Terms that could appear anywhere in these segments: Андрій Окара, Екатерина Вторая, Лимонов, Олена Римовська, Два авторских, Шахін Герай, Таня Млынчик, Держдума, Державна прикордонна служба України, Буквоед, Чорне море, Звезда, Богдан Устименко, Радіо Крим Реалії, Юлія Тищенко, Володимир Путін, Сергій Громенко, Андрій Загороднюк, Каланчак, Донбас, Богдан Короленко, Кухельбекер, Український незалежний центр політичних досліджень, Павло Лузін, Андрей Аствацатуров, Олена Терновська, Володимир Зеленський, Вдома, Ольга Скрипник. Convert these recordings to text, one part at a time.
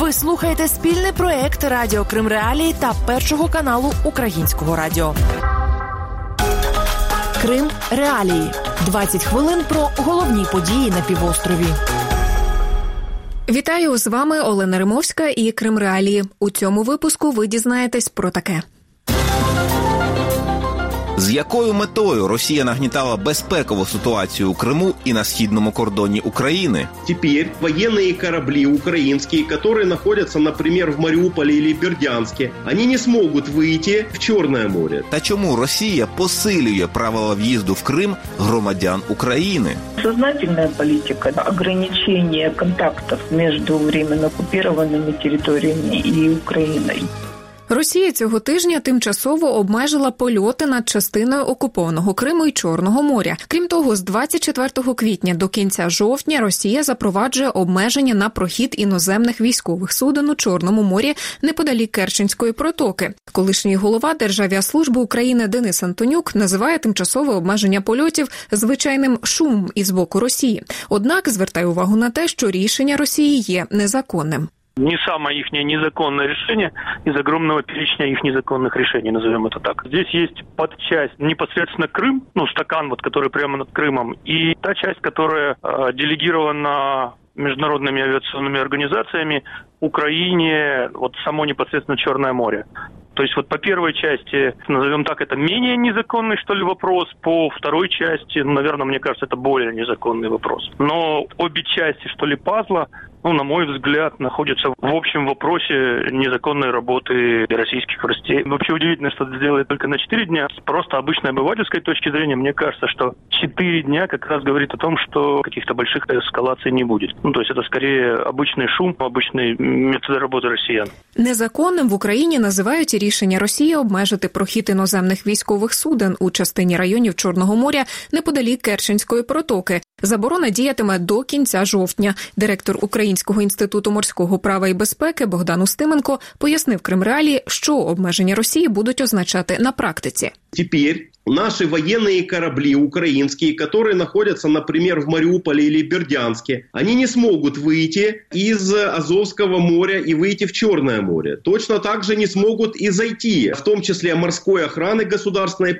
Ви слухаєте спільний проект Радіо Крим Реалії та Першого каналу Українського радіо. Крим Реалії. 20 хвилин про головні події на півострові. Вітаю, з вами Олена Римовська і Крим Реалії. У цьому випуску ви дізнаєтесь про таке. З якою метою Росія нагнітала безпекову ситуацію у Криму і на східному кордоні України? Тепер воєнні кораблі українські, які знаходяться, наприклад, в Маріуполі або Бердянську, вони не зможуть вийти в Чорне море. Та чому Росія посилює правила в'їзду в Крим громадян України? Сознательная политика ограничения контактов между временно оккупированными территориями и Украиной. Росія цього тижня тимчасово обмежила польоти над частиною окупованого Криму і Чорного моря. Крім того, з 24 квітня до кінця жовтня Росія запроваджує обмеження на прохід іноземних військових суден у Чорному морі неподалік Керченської протоки. Колишній голова Державіаслужби України Денис Антонюк називає тимчасове обмеження польотів звичайним шумом із боку Росії. Однак звертає увагу на те, що рішення Росії є незаконним. Не самое их незаконное решение из огромного перечня их незаконных решений, назовем это так. Здесь есть подчасть непосредственно Крым, стакан, который прямо над Крымом, и та часть, которая делегирована международными авиационными организациями Украине, само непосредственно Черное море. То есть по первой части, назовем так, это менее незаконный, что ли, вопрос. По второй части, наверное, мне кажется, это более незаконный вопрос. Но обе части, что ли, пазла, на мой взгляд, находятся в общем вопросе незаконной работы российских властей. Вообще удивительно, что это сделали только на 4 дня. С просто обычной обывательской точки зрения, мне кажется, что 4 дня как раз говорит о том, что каких-то больших эскалаций не будет. То есть это скорее обычный шум, обычные методы работы россиян. Незаконним в Україні називають рішення Росії обмежити прохід іноземних військових суден у частині районів Чорного моря неподалік Керченської протоки. Заборона діятиме до кінця жовтня. Директор Українського інституту морського права і безпеки Богдан Устименко пояснив Крим.Реалії, що обмеження Росії будуть означати на практиці. Тепер наши военные корабли украинские, которые находятся, например, в Мариуполе или Бердянске, они не смогут выйти из Азовского моря и выйти в Черное море. Точно так же не смогут и зайти, в том числе морской охраны государственной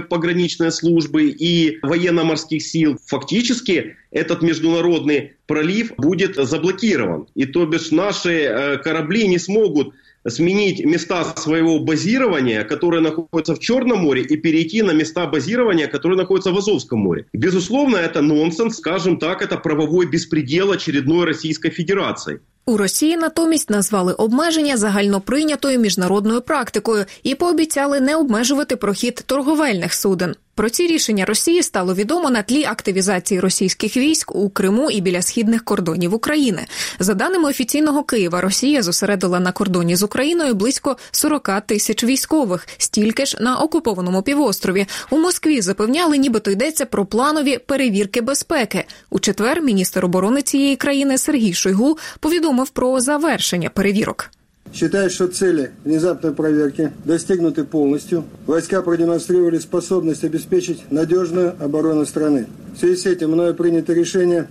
пограничной службы и военно-морских сил. Фактически этот международный пролив будет заблокирован. И то бишь наши корабли не смогут сменить места своего базирования, которые находятся в Черном море, и перейти на места базирования, которые находятся в Азовском море. Безусловно, это нонсенс, скажем так, это правовой беспредел очередной Российской Федерации. У Росії натомість назвали обмеження загальноприйнятою міжнародною практикою і пообіцяли не обмежувати прохід торговельних суден. Про ці рішення Росії стало відомо на тлі активізації російських військ у Криму і біля східних кордонів України. За даними офіційного Києва, Росія зосередила на кордоні з Україною близько 40 тисяч військових, стільки ж на окупованому півострові. У Москві запевняли, нібито йдеться про планові перевірки безпеки. У четвер міністр оборони цієї країни Сергій Шойгу повідомив про завершення перевірок. Считаю, что цели внезапной проверки достигнуты полностью. Войска продемонстрировали способность обеспечить надежную оборону страны. В связи с этим мною принято решение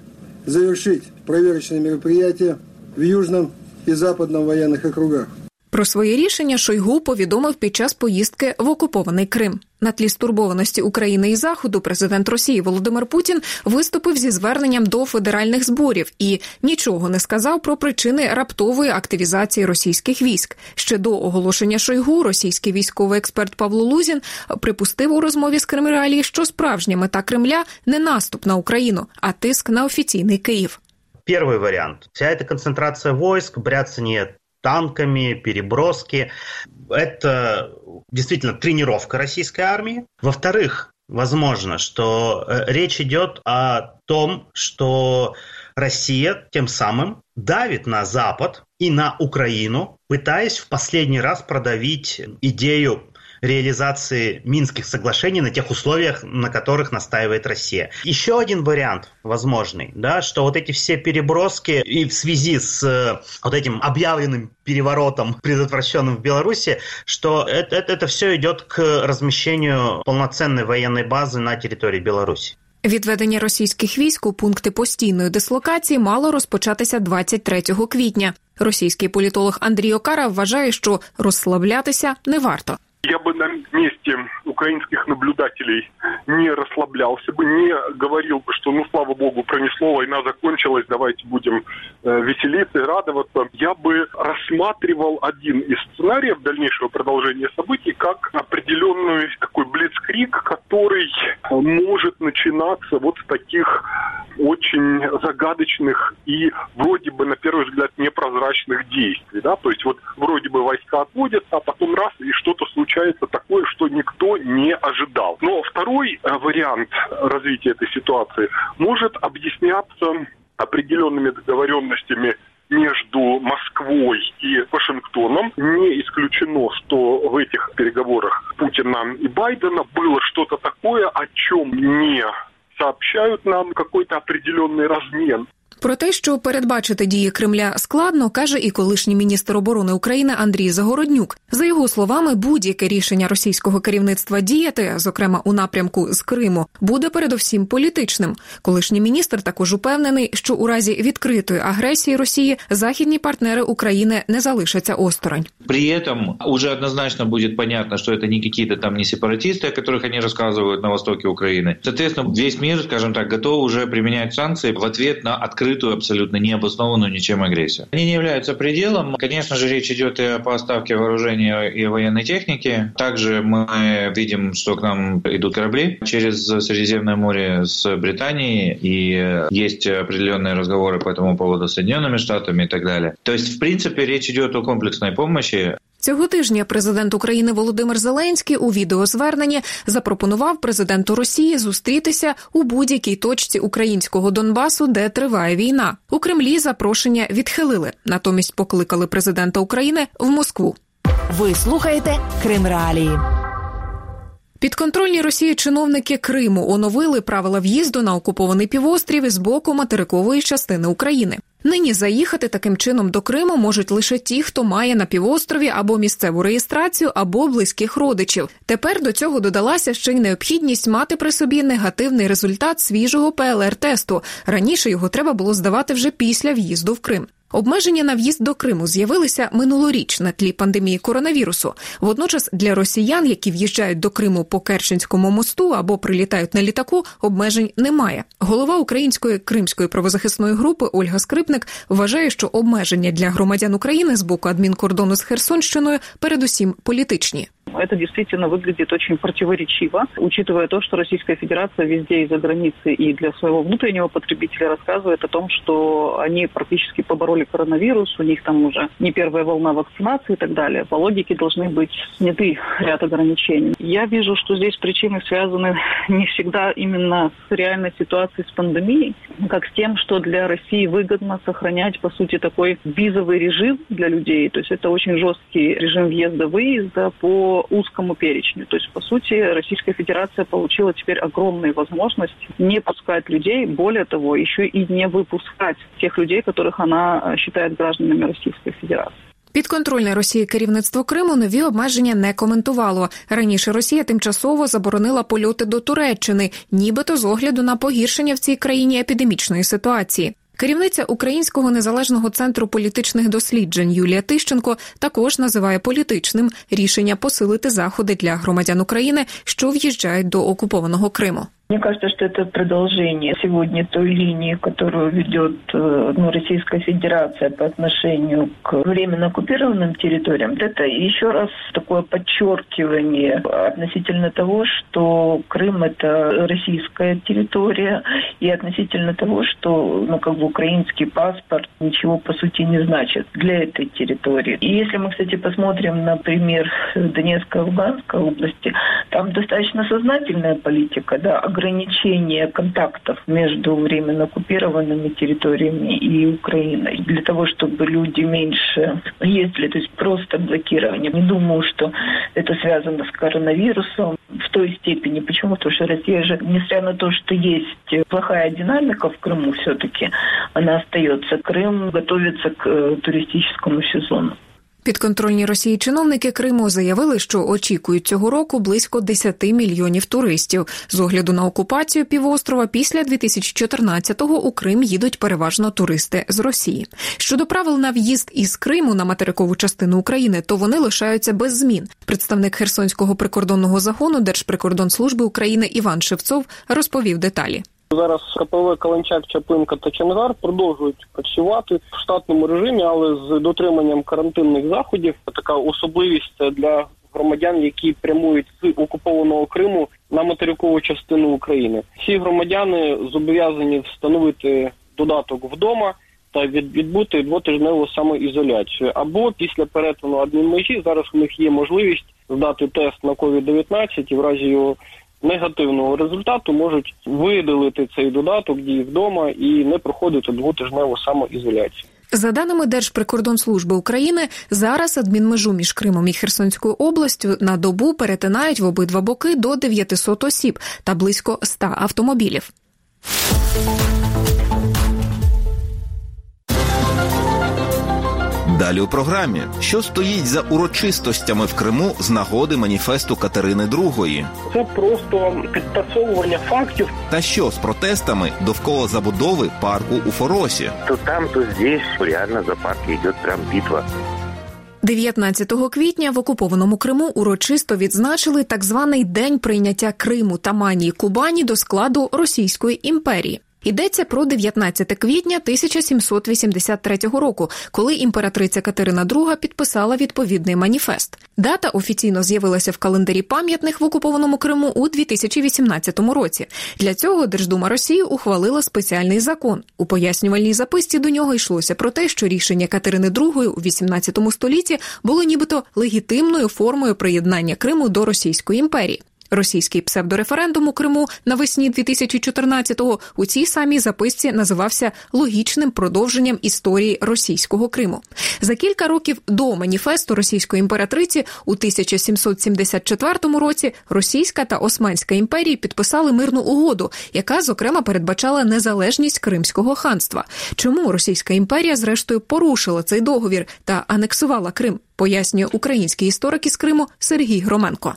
завершить проверочные мероприятия в южном и западном военных округах. Про своє рішення Шойгу повідомив під час поїздки в окупований Крим. На тлі стурбованості України і Заходу президент Росії Володимир Путін виступив зі зверненням до федеральних зборів і нічого не сказав про причини раптової активізації російських військ. Ще до оголошення Шойгу російський військовий експерт Павло Лузін припустив у розмові з Крим.Реалії, що справжня мета Кремля – не наступ на Україну, а тиск на офіційний Київ. Перший варіант – вся ця концентрація військ, бряцання танками, переброски. Это действительно тренировка российской армии. Во-вторых, возможно, что речь идет о том, что Россия тем самым давит на Запад и на Украину, пытаясь в последний раз продавить идею реализации Минских соглашений на тех условиях, на которых настаивает Россия. Еще один вариант возможный, что эти все переброски и в связи с этим объявленным переворотом, предотвращенным в Беларуси, что это все идет к размещению полноценной военной базы на территории Беларуси. Відведення російських військ у пункти постійної дислокації мало розпочатися 23 квітня. Російський політолог Андрій Окара вважає, що розслаблятися не варто. Я бы на месте украинских наблюдателей не расслаблялся бы, не говорил бы, что, ну, слава богу, пронесло, война закончилась, давайте будем веселиться и радоваться. Я бы рассматривал один из сценариев дальнейшего продолжения событий как определенный такой блицкриг, который может начинаться вот с таких очень загадочных и вроде бы, на первый взгляд, непрозрачных действий. Да? То есть вот вроде бы войска отводятся, а потом раз и что-то случается такое, что никто не ожидал. Но второй вариант развития этой ситуации может объясняться определенными договоренностями между Москвой и Вашингтоном. Не исключено, что в этих переговорах Путина и Байдена было что-то такое, о чем не сообщают нам, какой-то определенный размен. Про те, що передбачити дії Кремля складно, каже і колишній міністр оборони України Андрій Загороднюк. За його словами, будь-яке рішення російського керівництва діяти, зокрема у напрямку з Криму, буде передовсім політичним. Колишній міністр також упевнений, що у разі відкритої агресії Росії західні партнери України не залишаться осторонь. При цьому вже однозначно буде понятно, що це не якісь там не сепаратисти, о яких вони розказують на востокі України. Соответственно, весь мир, скажімо так, готовий вже приміняти санкції в відповідь на відкриті абсолютно необоснованную ничем агрессию. Они не являются пределом. Конечно же, речь идет и о поставке вооружения и военной техники. Также мы видим, что к нам идут корабли через Средиземное море с Британией, и есть определенные разговоры по этому поводу с Соединенными Штатами и так далее. То есть, в принципе, речь идет о комплексной помощи. Цього тижня президент України Володимир Зеленський у відеозверненні запропонував президенту Росії зустрітися у будь-якій точці українського Донбасу, де триває війна. У Кремлі запрошення відхилили, натомість покликали президента України в Москву. Ви слухаєте Крим Реалії. Підконтрольні Росії чиновники Криму оновили правила в'їзду на окупований півострів із боку материкової частини України. Нині заїхати таким чином до Криму можуть лише ті, хто має на півострові або місцеву реєстрацію, або близьких родичів. Тепер до цього додалася ще й необхідність мати при собі негативний результат свіжого ПЛР-тесту. Раніше його треба було здавати вже після в'їзду в Крим. Обмеження на в'їзд до Криму з'явилися минулоріч на тлі пандемії коронавірусу. Водночас для росіян, які в'їжджають до Криму по Керченському мосту або прилітають на літаку, обмежень немає. Голова Української кримської правозахисної групи Ольга Скрипник вважає, що обмеження для громадян України з боку адмінкордону з Херсонщиною передусім політичні. Это действительно выглядит очень противоречиво, учитывая то, что Российская Федерация везде и за границей, и для своего внутреннего потребителя рассказывает о том, что они практически побороли коронавирус, у них там уже не первая волна вакцинации и так далее. По логике должны быть сняты ряд ограничений. Я вижу, что здесь причины связаны не всегда именно с реальной ситуацией с пандемией, как с тем, что для России выгодно сохранять, по сути, такой визовый режим для людей. То есть это очень жесткий режим въезда-выезда по узкому перечню. То есть, по сути, Российская Федерация получила теперь огромные возможности не пускать людей, более того, еще и не выпускать тех людей, которых она считает гражданами Российской Федерации. Підконтрольне Росії керівництво Криму нові обмеження не коментувало. Раніше Росія тимчасово заборонила польоти до Туреччини, нібито з огляду на погіршення в цій країні епідемічної ситуації. Керівниця Українського незалежного центру політичних досліджень Юлія Тищенко також називає політичним рішення посилити заходи для громадян України, що в'їжджають до окупованого Криму. Мне кажется, что это продолжение сегодня той линии, которую ведет Российская Федерация по отношению к временно оккупированным территориям. Это еще раз такое подчеркивание относительно того, что Крым – это российская территория, и относительно того, что украинский паспорт ничего по сути не значит для этой территории. И если мы, кстати, посмотрим на пример Донецкой и Луганской области, там достаточно сознательная политика, да, ограничение контактов между временно оккупированными территориями и Украиной. Для того, чтобы люди меньше ездили, то есть просто блокирование. Не думаю, что это связано с коронавирусом в той степени. Почему? Потому что Россия же, несмотря на то, что есть плохая динамика в Крыму, все-таки она остается. Крым готовится к туристическому сезону. Підконтрольні Росії чиновники Криму заявили, що очікують цього року близько 10 мільйонів туристів. З огляду на окупацію півострова після 2014-го у Крим їдуть переважно туристи з Росії. Щодо правил на в'їзд із Криму на материкову частину України, то вони лишаються без змін. Представник Херсонського прикордонного загону Держприкордонслужби України Іван Шевцов розповів деталі. Зараз КПВ «Каланчак», «Чаплинка» та «Чангар» продовжують працювати в штатному режимі, але з дотриманням карантинних заходів. Така особливість для громадян, які прямують з окупованого Криму на материкову частину України. Всі громадяни зобов'язані встановити додаток «Вдома» та відбути двотижневу самоізоляцію. Або після перетину адмінмежі зараз у них є можливість здати тест на COVID-19 і в разі його негативного результату можуть видалити цей додаток «Дій вдома» і не проходити двотижневу самоізоляцію. За даними Держприкордонслужби України, зараз адмінмежу між Кримом і Херсонською областю на добу перетинають в обидва боки до 900 осіб та близько 100 автомобілів. Далі у програмі. Що стоїть за урочистостями в Криму з нагоди маніфесту Катерини II? Це просто підтасовування фактів. Та що з протестами довкола забудови парку у Форосі? То там, то здесь. Реально за парк йде прям битва. 19 квітня в окупованому Криму урочисто відзначили так званий День прийняття Криму та Манії Кубані до складу Російської імперії. Йдеться про 19 квітня 1783 року, коли імператриця Катерина II підписала відповідний маніфест. Дата офіційно з'явилася в календарі пам'ятних в окупованому Криму у 2018 році. Для цього Держдума Росії ухвалила спеціальний закон. У пояснювальній записці до нього йшлося про те, що рішення Катерини II у 18 столітті було нібито легітимною формою приєднання Криму до Російської імперії. Російський псевдореферендум у Криму навесні 2014-го у цій самій записці називався логічним продовженням історії російського Криму. За кілька років до маніфесту російської імператриці у 1774 році Російська та Османська імперії підписали мирну угоду, яка, зокрема, передбачала незалежність Кримського ханства. Чому Російська імперія, зрештою, порушила цей договір та анексувала Крим, пояснює український історик із Криму Сергій Громенко.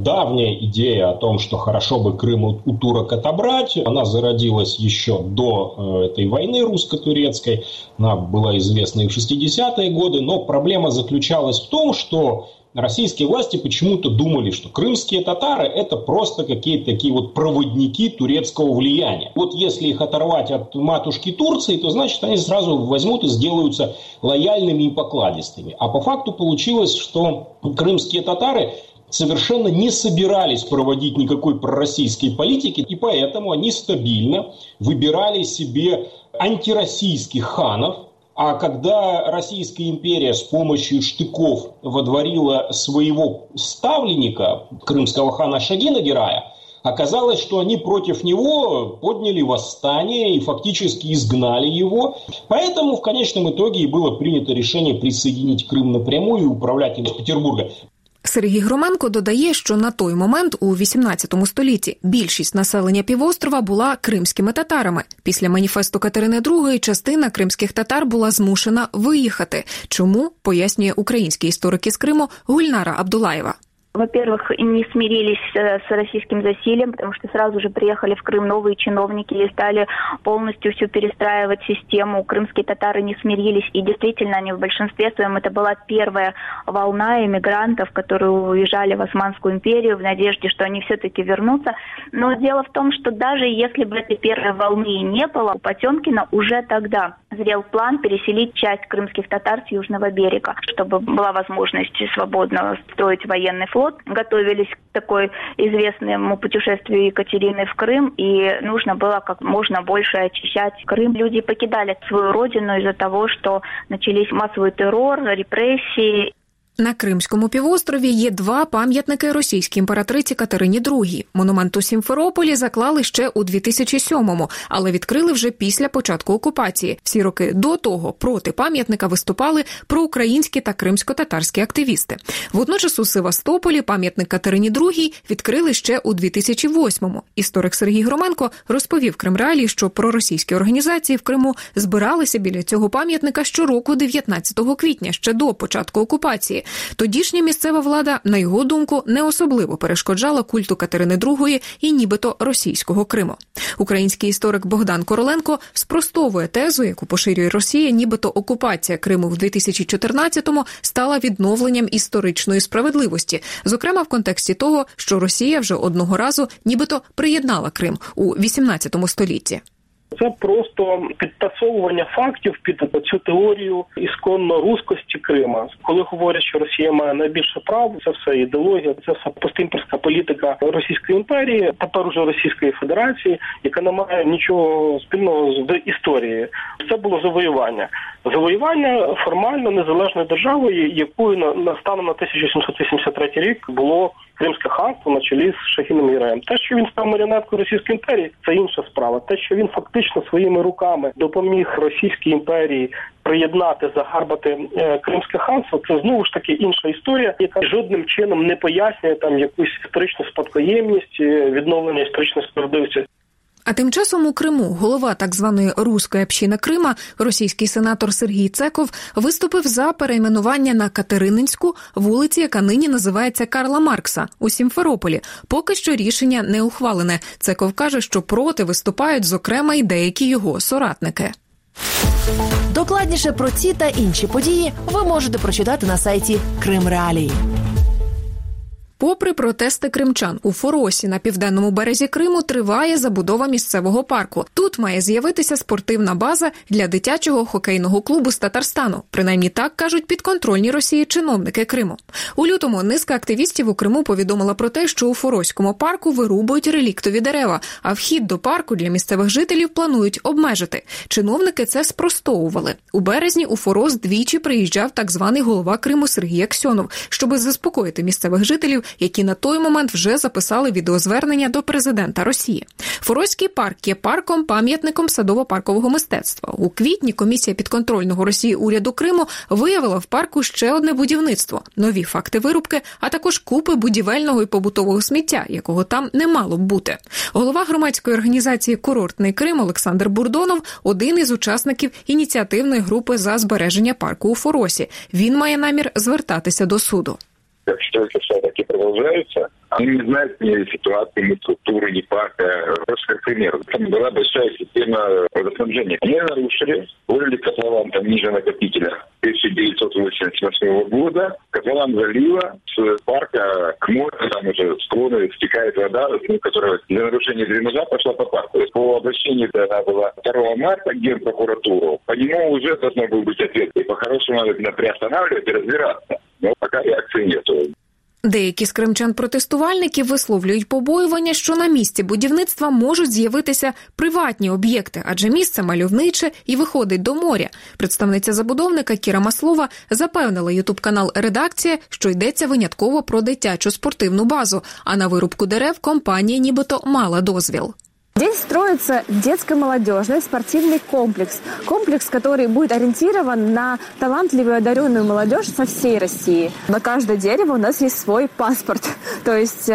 Давняя идея о том, что хорошо бы Крым у турок отобрать, она зародилась еще до этой войны русско-турецкой, она была известна и в 60-е годы, но проблема заключалась в том, что российские власти почему-то думали, что крымские татары это просто какие-то такие вот проводники турецкого влияния. Вот если их оторвать от матушки Турции, то значит они сразу возьмут и сделаются лояльными и покладистыми. А по факту получилось, что крымские татары совершенно не собирались проводить никакой пророссийской политики, и поэтому они стабильно выбирали себе антироссийских ханов. А когда Российская империя с помощью штыков водворила своего ставленника, крымского хана Шахіна Герая, оказалось, что они против него подняли восстание и фактически изгнали его. Поэтому в конечном итоге и было принято решение присоединить Крым напрямую и управлять им из Петербурга. Сергій Громенко додає, що на той момент, у 18 столітті, більшість населення півострова була кримськими татарами. Після маніфесту Катерини II частина кримських татар була змушена виїхати. Чому, пояснює український історик із Криму Гульнара Абдулаєва. Во-первых, не смирились с российским засилием, потому что сразу же приехали в Крым новые чиновники и стали полностью всю перестраивать систему. Крымские татары не смирились, и действительно они в большинстве своем, это была первая волна эмигрантов, которые уезжали в Османскую империю в надежде, что они все-таки вернутся. Но дело в том, что даже если бы этой первой волны не было, у Потемкина уже тогда зрел план переселить часть крымских татар с южного берега, чтобы была возможность свободно строить военный флот. Готовились к такой известному путешествию Екатерины в Крым, и нужно было как можно больше очищать Крым. Люди покидали свою родину из-за того, что начались массовый террор, репрессии. На Кримському півострові є два пам'ятники російській імператриці Катерині II. Монумент у Сімферополі заклали ще у 2007-му, але відкрили вже після початку окупації. Всі роки до того проти пам'ятника виступали проукраїнські та кримсько-татарські активісти. Водночас у Севастополі пам'ятник Катерині II відкрили ще у 2008-му. Історик Сергій Громенко розповів Крим.Реалії, що проросійські організації в Криму збиралися біля цього пам'ятника щороку 19 квітня, ще до початку окупації. Тодішня місцева влада, на його думку, не особливо перешкоджала культу Катерини II і нібито російського Криму. Український історик Богдан Короленко спростовує тезу, яку поширює Росія, нібито окупація Криму в 2014-му стала відновленням історичної справедливості, зокрема в контексті того, що Росія вже одного разу нібито приєднала Крим у 18 столітті. Це просто підтасовування фактів під цю теорію ісконно рускості Крима. Коли говорять, що Росія має найбільше прав, це все ідеологія, це все постімперська політика Російської імперії, тепер уже Російської Федерації, яка не має нічого спільного з історією. Це було завоювання. Завоювання формально незалежної держави, якою станом на 1783 рік було Кримське ханство на чолі з Шахіном Гераєм. Те, що він став маріонеткою Російської імперії, це інша справа. Те, що він фактично своїми руками допоміг Російській імперії приєднати, загарбати Кримське ханство, це знову ж таки інша історія, яка жодним чином не пояснює там якусь історичну спадкоємність, відновлення історичної справедливості. А тим часом у Криму голова так званої «руської общини Крима», російський сенатор Сергій Цеков, виступив за перейменування на Катерининську вулиці, яка нині називається Карла Маркса, у Сімферополі. Поки що рішення не ухвалене. Цеков каже, що проти виступають, зокрема, і деякі його соратники. Докладніше про ці та інші події ви можете прочитати на сайті Крим.Реалії. Попри протести кримчан, у Форосі на південному березі Криму триває забудова місцевого парку. Тут має з'явитися спортивна база для дитячого хокейного клубу з Татарстану. Принаймні так кажуть підконтрольні Росії чиновники Криму. У лютому низка активістів у Криму повідомила про те, що у Фороському парку вирубують реліктові дерева, а вхід до парку для місцевих жителів планують обмежити. Чиновники це спростовували. У березні у Форос двічі приїжджав так званий голова Криму Сергій Аксьонов, щоби заспокоїти місцевих жителів, які на той момент вже записали відеозвернення до президента Росії. Фороський парк є парком-пам'ятником садово-паркового мистецтва. У квітні комісія підконтрольного Росії уряду Криму виявила в парку ще одне будівництво, нові факти вирубки, а також купи будівельного і побутового сміття, якого там не мало б бути. Голова громадської організації «Курортний Крим» Олександр Бурдонов – один із учасників ініціативної групи за збереження парку у Форосі. Він має намір звертатися до суду. Если все-таки продолжаются, они не знают ни ситуации, ни структуры, ни парка. Просто как пример. Там была большая система водоснабжения. Ее нарушили, вылили котлован там ниже накопителя 1988 года. Котлован залило с парка к морю, там уже склоны стекает вода, которая за нарушение дренажа пошла по парку. По обращению тогда было 2 марта Генпрокуратуру. По нему уже должен был быть ответ. И по-хорошему надо приостанавливать и разбираться. Ну, пока реакции нету. Деякі з кримчан-протестувальників висловлюють побоювання, що на місці будівництва можуть з'явитися приватні об'єкти, адже місце мальовниче і виходить до моря. Представниця забудовника Кіра Маслова запевнила ютуб-канал «Редакція», що йдеться винятково про дитячу спортивну базу, а на вирубку дерев компанія нібито мала дозвіл. Здесь строится детско-молодежный спортивный комплекс. Комплекс, который будет ориентирован на талантливую и одаренную молодежь со всей России. На каждое дерево у нас есть свой паспорт. То есть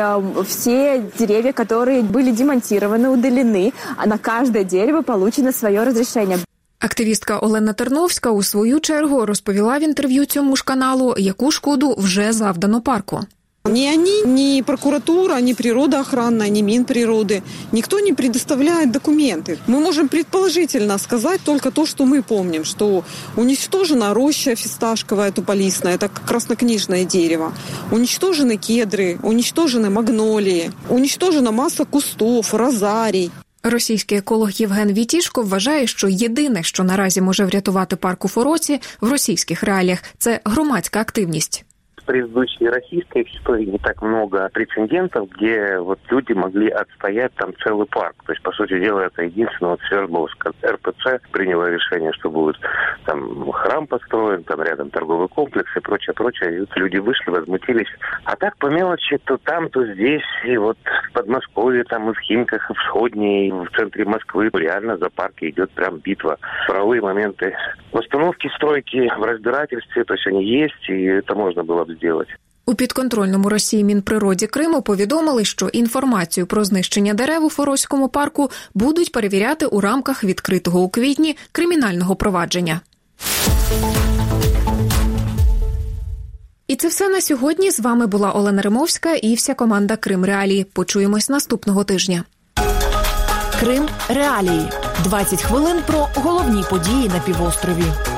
все деревья, которые были демонтированы, удалены, а на каждое дерево получено свое разрешение. Активістка Олена Терновська, у свою чергу, розповіла в інтерв'ю цьому ж каналу, яку шкоду вже завдано парку. Ни они, ни прокуратура, ни природоохрана, ни Минприроды. Никто не предоставляет документы. Мы можем предположительно сказать только то, что мы помним, что уничтожена роща фисташковая, туполистная, это краснокнижное дерево. Уничтожены кедры, уничтожены магнолии, уничтожена масса кустов, розарий. Російський еколог Євген Вітішко вважає, що єдине, що наразі може врятувати парк у Фороці в російських реаліях – це громадська активність. предыдущей российской истории не так много прецедентов, где вот люди могли отстоять там целый парк. То есть, по сути дела, это единственное, вот Свердловск. РПЦ приняло решение, что будет там храм построен, там рядом торговый комплекс и прочее, прочее. И вот люди вышли, возмутились. А так по мелочи то там, то здесь, и вот в Подмосковье, там и в Химках, и в Сходне, и в центре Москвы реально за парки идет прям битва. Правовые моменты восстановки стройки в разбирательстве, то есть они есть, и это можно было бы сделать. У підконтрольному Росії Мінприроді Криму повідомили, що інформацію про знищення дерев у Фороському парку будуть перевіряти у рамках відкритого у квітні кримінального провадження. І це все на сьогодні. З вами була Олена Римовська і вся команда Крим Реалії. Почуємось наступного тижня. Крим Реалії. 20 хвилин про головні події на півострові.